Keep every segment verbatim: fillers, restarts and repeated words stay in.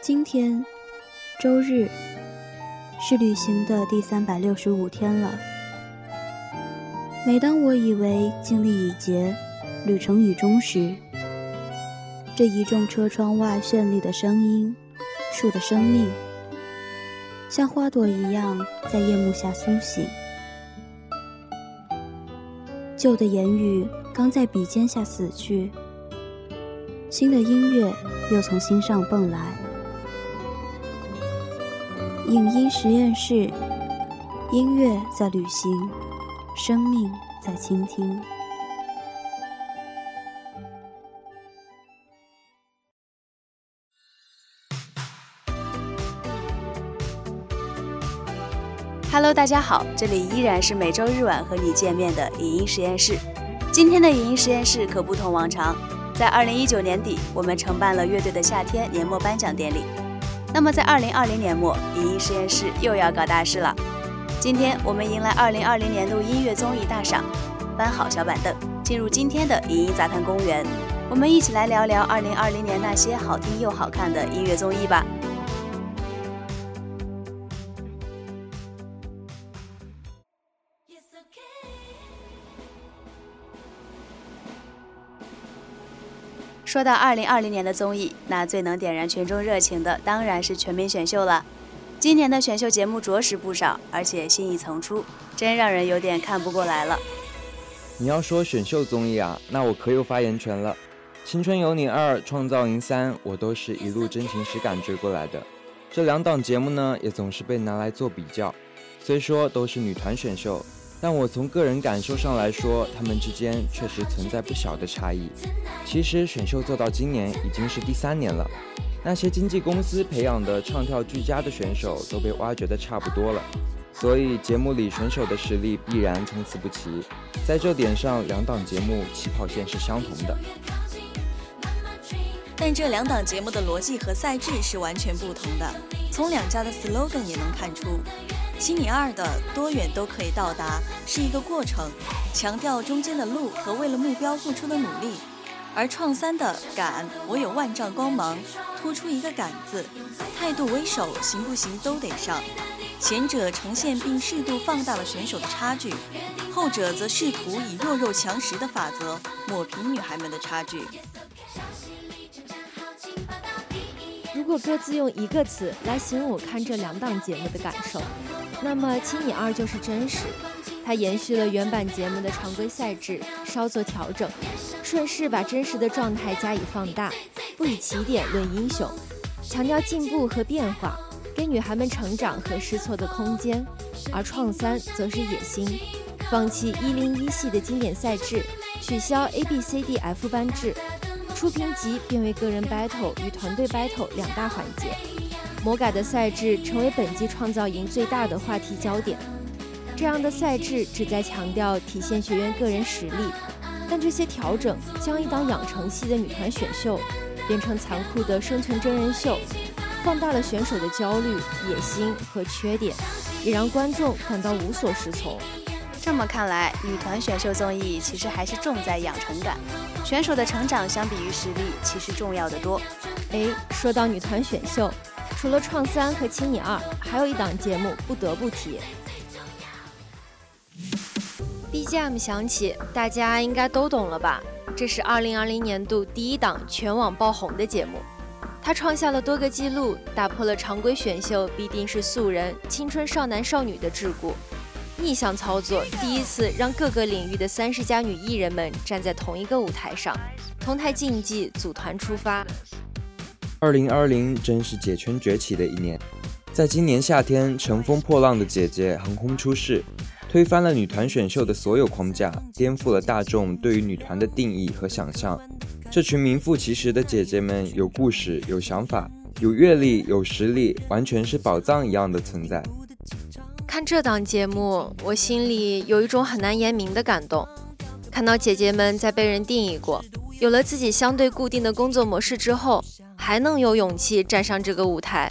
今天周日是旅行的第三百六十五天了。每当我以为精力已竭，旅程已终时，这一众车窗外绚丽的声音，树的生命像花朵一样在夜幕下苏醒，旧的言语刚在笔尖下死去，新的音乐又从心上蹦来。影音实验室，音乐在旅行，生命在倾听。Hello， 大家好，这里依然是每周日晚和你见面的影音实验室。今天的影音实验室可不同往常，在二零一九年底，我们承办了乐队的夏天年末颁奖典礼。那么在二零二零年末，影音实验室又要搞大事了。今天我们迎来二零二零年度音乐综艺大赏，搬好小板凳，进入今天的影音杂谈公园，我们一起来聊聊二零二零年那些好听又好看的音乐综艺吧。说到二零二零年的综艺，那最能点燃群众热情的当然是全民选秀了。今年的选秀节目着实不少，而且新意层出，真让人有点看不过来了。你要说选秀综艺啊，那我可有发言权了。青春有你二、创造营三，我都是一路真情实感追过来的。这两档节目呢，也总是被拿来做比较。虽说都是女团选秀，但我从个人感受上来说，他们之间确实存在不小的差异。其实选秀做到今年已经是第三年了，那些经纪公司培养的唱跳俱佳的选手都被挖掘得差不多了，所以节目里选手的实力必然参差不齐。在这点上，两档节目起跑线是相同的，但这两档节目的逻辑和赛制是完全不同的。从两家的 slogan 也能看出，青你二的多远都可以到达是一个过程，强调中间的路和为了目标付出的努力，而创三的敢我有万丈光芒突出一个敢字，态度为首，行不行都得上。前者呈现并适度放大了选手的差距，后者则试图以弱肉强食的法则抹平女孩们的差距。如果各自用一个词来形容我看这两档节目的感受，那么《青你二》就是真实，它延续了原版节目的常规赛制，稍作调整，顺势把真实的状态加以放大，不以起点论英雄，强调进步和变化，给女孩们成长和试错的空间。而创三则是野心，放弃一零一系的经典赛制，取消 A B C D F 班制，初评级变为个人 battle 与团队 battle 两大环节，魔改的赛制成为本季创造营最大的话题焦点。这样的赛制旨在强调体现学员个人实力，但这些调整将一档养成系的女团选秀变成残酷的生存真人秀，放大了选手的焦虑、野心和缺点，也让观众感到无所适从。这么看来，女团选秀综艺其实还是重在养成感，选手的成长相比于实力其实重要的多。哎，说到女团选秀，除了创三和青你二，还有一档节目不得不提。B G M 响起，大家应该都懂了吧？这是二零二零年度第一档全网爆红的节目，它创下了多个纪录，打破了常规选秀必定是素人、青春少男少女的桎梏。逆向操作第一次让各个领域的三十佳女艺人们站在同一个舞台上，同台竞技，组团出发。二零二零真是姐圈崛起的一年，在今年夏天，乘风破浪的姐姐横空出世，推翻了女团选秀的所有框架，颠覆了大众对于女团的定义和想象。这群名副其实的姐姐们，有故事，有想法，有阅历，有实力，完全是宝藏一样的存在。看这档节目，我心里有一种很难言明的感动，看到姐姐们在被人定义过，有了自己相对固定的工作模式之后，还能有勇气站上这个舞台，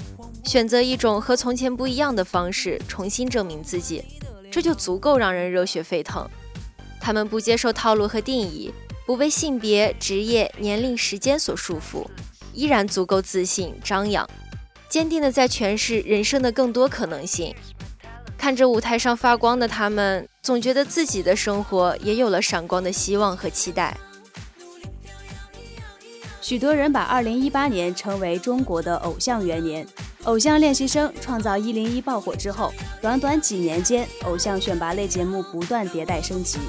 选择一种和从前不一样的方式重新证明自己，这就足够让人热血沸腾。他们不接受套路和定义，不被性别、职业、年龄、时间所束缚，依然足够自信张扬，坚定地在诠释人生的更多可能性。看着舞台上发光的他们，总觉得自己的生活也有了闪光的希望和期待。许多人把二零一八年称为中国的偶像元年。偶像练习生创造一零一爆火之后，短短几年间，偶像选拔类节目不断迭代升级。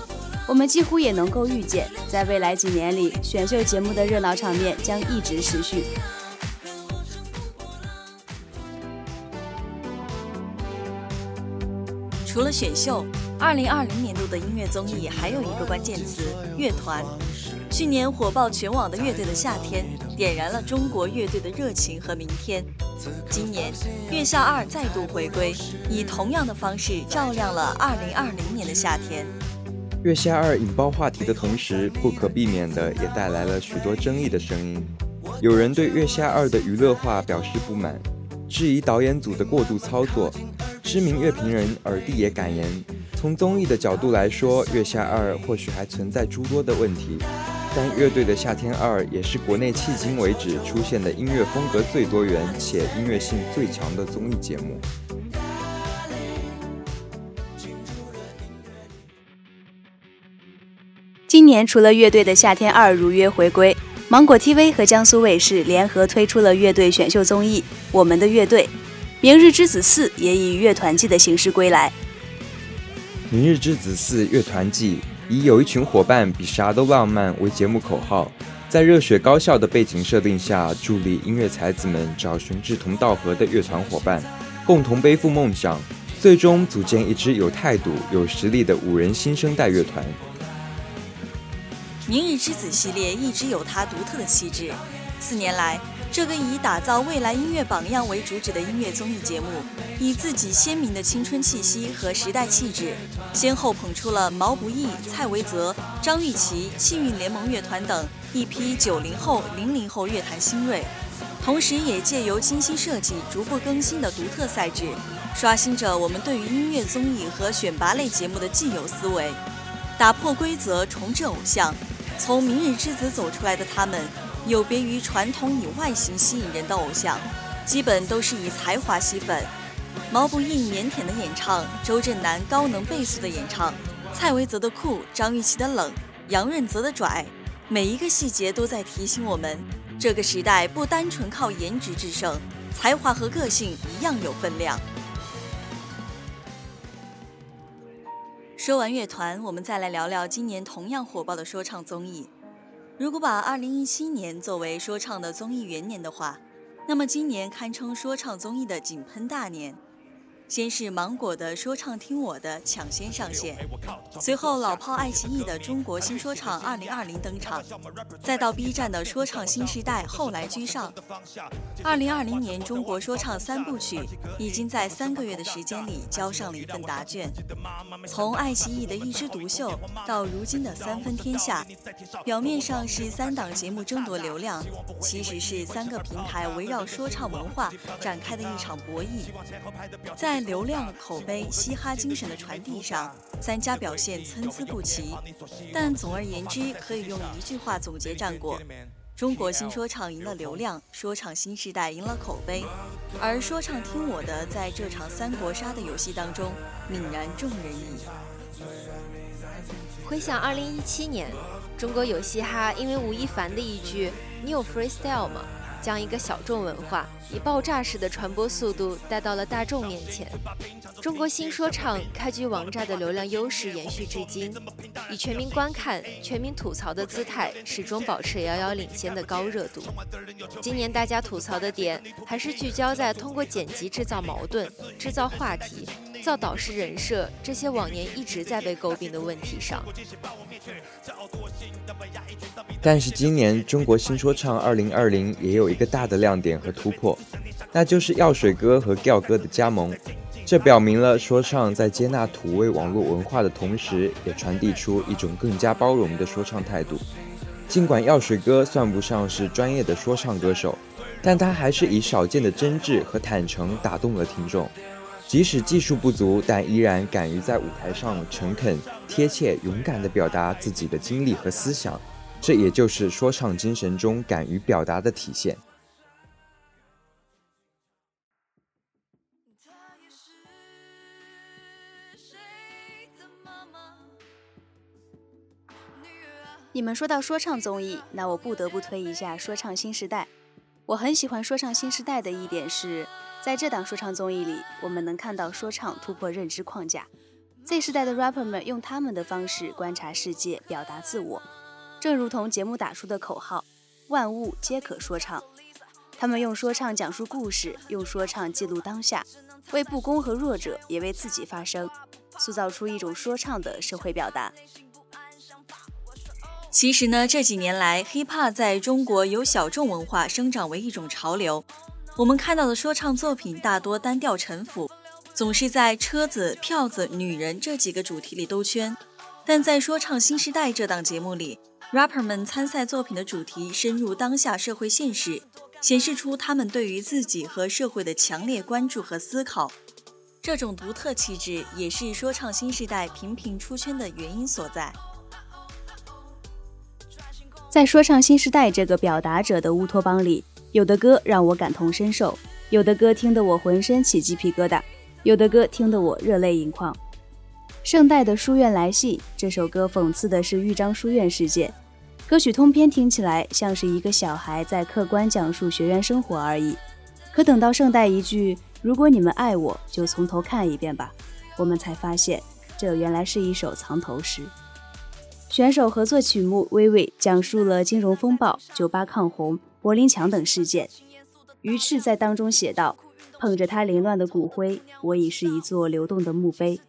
我们几乎也能够预见，在未来几年里，选秀节目的热闹场面将一直持续。除了选秀，二零二零年度的音乐综艺还有一个关键词：乐团。去年火爆全网的乐队的夏天，点燃了中国乐队的热情和明天。今年月下二再度回归，以同样的方式照亮了二零二零年的夏天。月下二引爆话题的同时，不可避免的也带来了许多争议的声音。有人对月下二的娱乐化表示不满，质疑导演组的过度操作。知名乐评人尔弟也敢言，从综艺的角度来说，月下二或许还存在诸多的问题。但乐队的夏天二也是国内迄今为止出现的音乐风格最多元且音乐性最强的综艺节目。今年除了乐队的夏天二如约回归，芒果 T V 和江苏卫视联合推出了乐队选秀综艺《我们的乐队》，明日之子四也以乐团季的形式归来。明日之子四乐团季以有一群伙伴比啥都浪漫为节目口号，在热血高校的背景设定下，助力音乐才子们找寻志同道合的乐团伙伴，共同背负梦想，最终组建一支有态度有实力的五人新生代乐团。明日之子系列一直有它独特的气质，四年来这个以打造未来音乐榜样为主旨的音乐综艺节目，以自己鲜明的青春气息和时代气质，先后捧出了毛不易、蔡维泽、张玉琪、幸运联盟乐团等一批九零后、零零后乐坛新锐，同时也借由精心设计、逐步更新的独特赛制，刷新着我们对于音乐综艺和选拔类节目的既有思维，打破规则，重振偶像。从明日之子走出来的他们，有别于传统以外形吸引人的偶像，基本都是以才华吸粉。毛不易腼腆的演唱，周震南高能倍速的演唱，蔡维泽的酷，张玉琪的冷，杨润泽的拽，每一个细节都在提醒我们，这个时代不单纯靠颜值制胜，才华和个性一样有分量。说完乐团，我们再来聊聊今年同样火爆的说唱综艺。如果把二零一七年作为说唱的综艺元年的话，那么今年堪称说唱综艺的井喷大年。先是芒果的《说唱听我的》抢先上线，随后老炮爱奇艺的《中国新说唱二零二零》登场，再到 B 站的《说唱新时代》后来居上。二零二零年中国说唱三部曲已经在三个月的时间里交上了一份答卷，从爱奇艺的一枝独秀到如今的三分天下，表面上是三档节目争夺流量，其实是三个平台围绕说唱文化展开的一场博弈。在流量、口碑、嘻哈精神的传递上，三家表现参差不齐，但总而言之，可以用一句话总结战果：中国新说唱赢了流量，说唱新时代赢了口碑。而说唱听我的在这场三国杀的游戏当中泯然众人矣。回想二零一七年，中国有嘻哈因为吴亦凡的一句“你有 freestyle 吗”，将一个小众文化以爆炸式的传播速度带到了大众面前。中国新说唱开局王炸的流量优势延续至今，以全民观看、全民吐槽的姿态始终保持遥遥领先的高热度。今年大家吐槽的点还是聚焦在通过剪辑制造矛盾、制造话题、造导师人设这些往年一直在被诟病的问题上。但是今年中国新说唱二零二零也有一个大的亮点和突破，那就是药水哥和吊哥的加盟，这表明了说唱在接纳土味网络文化的同时，也传递出一种更加包容的说唱态度。尽管药水哥算不上是专业的说唱歌手，但他还是以少见的真挚和坦诚打动了听众。即使技术不足，但依然敢于在舞台上诚恳、贴切、勇敢地表达自己的经历和思想，这也就是说唱精神中敢于表达的体现。你们说到说唱综艺，那我不得不推一下说唱新时代。我很喜欢说唱新时代的一点是，在这档说唱综艺里，我们能看到说唱突破认知框架。Z 世代的 rapper 们用他们的方式观察世界，表达自我，正如同节目打出的口号，万物皆可说唱。他们用说唱讲述故事，用说唱记录当下，为不公和弱者，也为自己发声，塑造出一种说唱的社会表达。其实呢，这几年来 hiphop 在中国由小众文化生长为一种潮流，我们看到的说唱作品大多单调沉浮，总是在车子、票子、女人这几个主题里兜圈。但在说唱新时代这档节目里， rapper 们参赛作品的主题深入当下社会现实，显示出他们对于自己和社会的强烈关注和思考。这种独特气质也是说唱新时代频频出圈的原因所在。在说唱新时代这个表达者的乌托邦里，有的歌让我感同身受，有的歌听得我浑身起鸡皮疙瘩，有的歌听得我热泪盈眶。圣代的《书院来戏》这首歌讽刺的是豫章书院事件，歌曲通篇听起来像是一个小孩在客观讲述学院生活而已。可等到圣代一句“如果你们爱我，就从头看一遍吧”，我们才发现这原来是一首藏头诗。选手合作曲目《微微》讲述了金融风暴、酒吧抗洪、柏林墙等事件。于赤在当中写道：“捧着他凌乱的骨灰，我已是一座流动的墓碑。”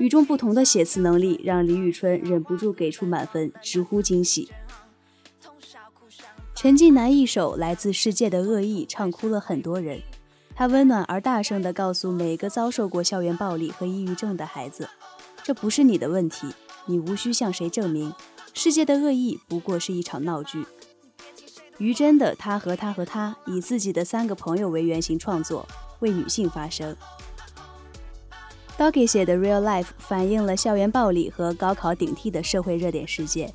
与众不同的写词能力让李宇春忍不住给出满分，直呼惊喜。陈近南一首《来自世界的恶意》唱哭了很多人，他温暖而大声地告诉每个遭受过校园暴力和抑郁症的孩子：“这不是你的问题。”你无需向谁证明，世界的恶意不过是一场闹剧。于真的《他和他和他》以自己的三个朋友为原型创作，为女性发声。doggy 写的《Real Life》反映了校园暴力和高考顶替的社会热点事件。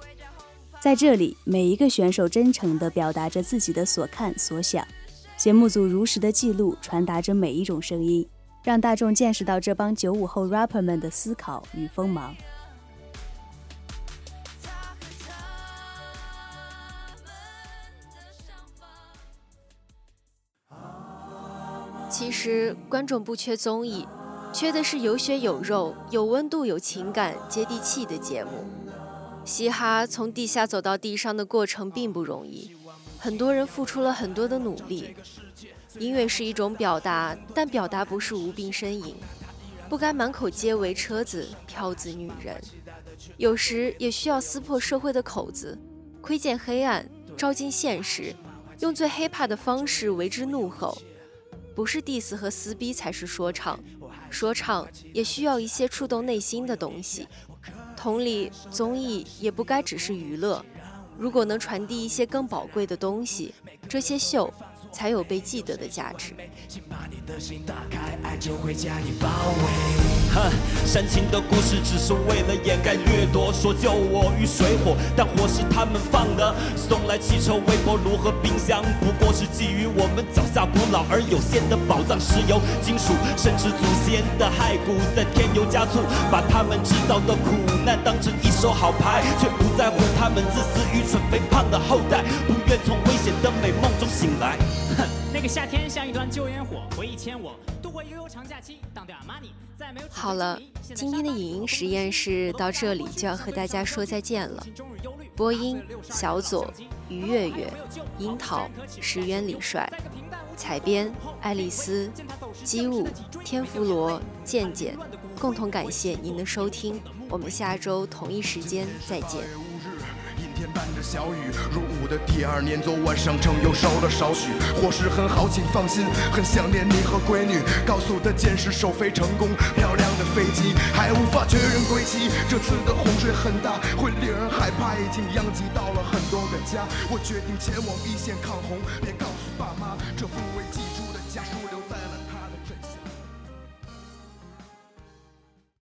在这里，每一个选手真诚地表达着自己的所看所想，节目组如实的记录，传达着每一种声音，让大众见识到这帮九五后 rapper 们的思考与锋芒。其实观众不缺综艺，缺的是有血有肉、有温度、有情感、接地气的节目。嘻哈从地下走到地上的过程并不容易，很多人付出了很多的努力。音乐是一种表达，但表达不是无病呻吟，不该满口皆为车子、票子、女人。有时也需要撕破社会的口子，窥见黑暗，照进现实，用最hiphop的方式为之怒吼。不是 diss 和撕逼才是说唱，说唱也需要一些触动内心的东西。同理，综艺也不该只是娱乐，如果能传递一些更宝贵的东西，这些秀才有被记得的价值。煽情的故事只是为了掩盖掠夺，说救我于水火，但火是他们放的，送来汽车、微波炉和冰箱，不过是基于我们脚下古老而有限的宝藏，石油、金属，甚至祖先的骸骨在添油加醋，把他们制造的苦难当成一手好牌，却不在乎他们自私、愚蠢、肥胖的后代，不愿从危险的美梦中醒来。那个夏天像一团救烟火，回忆牵我度过一个悠长假期，当掉阿玛尼。好了，今天的影音实验室到这里就要和大家说再见了。播音：小左、于月月、樱桃、石原李帅，采编：爱丽丝、姬雾、天妇罗、健健。共同感谢您的收听，我们下周同一时间再见。天伴着小雨入伍的第二年，昨晚上秤又烧了少许。伙食很好，请放心，很想念你和闺女。高速的监视首飞成功，漂亮的飞机还无法确认归期。这次的洪水很大，会令人害怕，已经殃及到了很多个家。我决定前往一线抗洪，别告诉爸妈，这不为记住的家书留。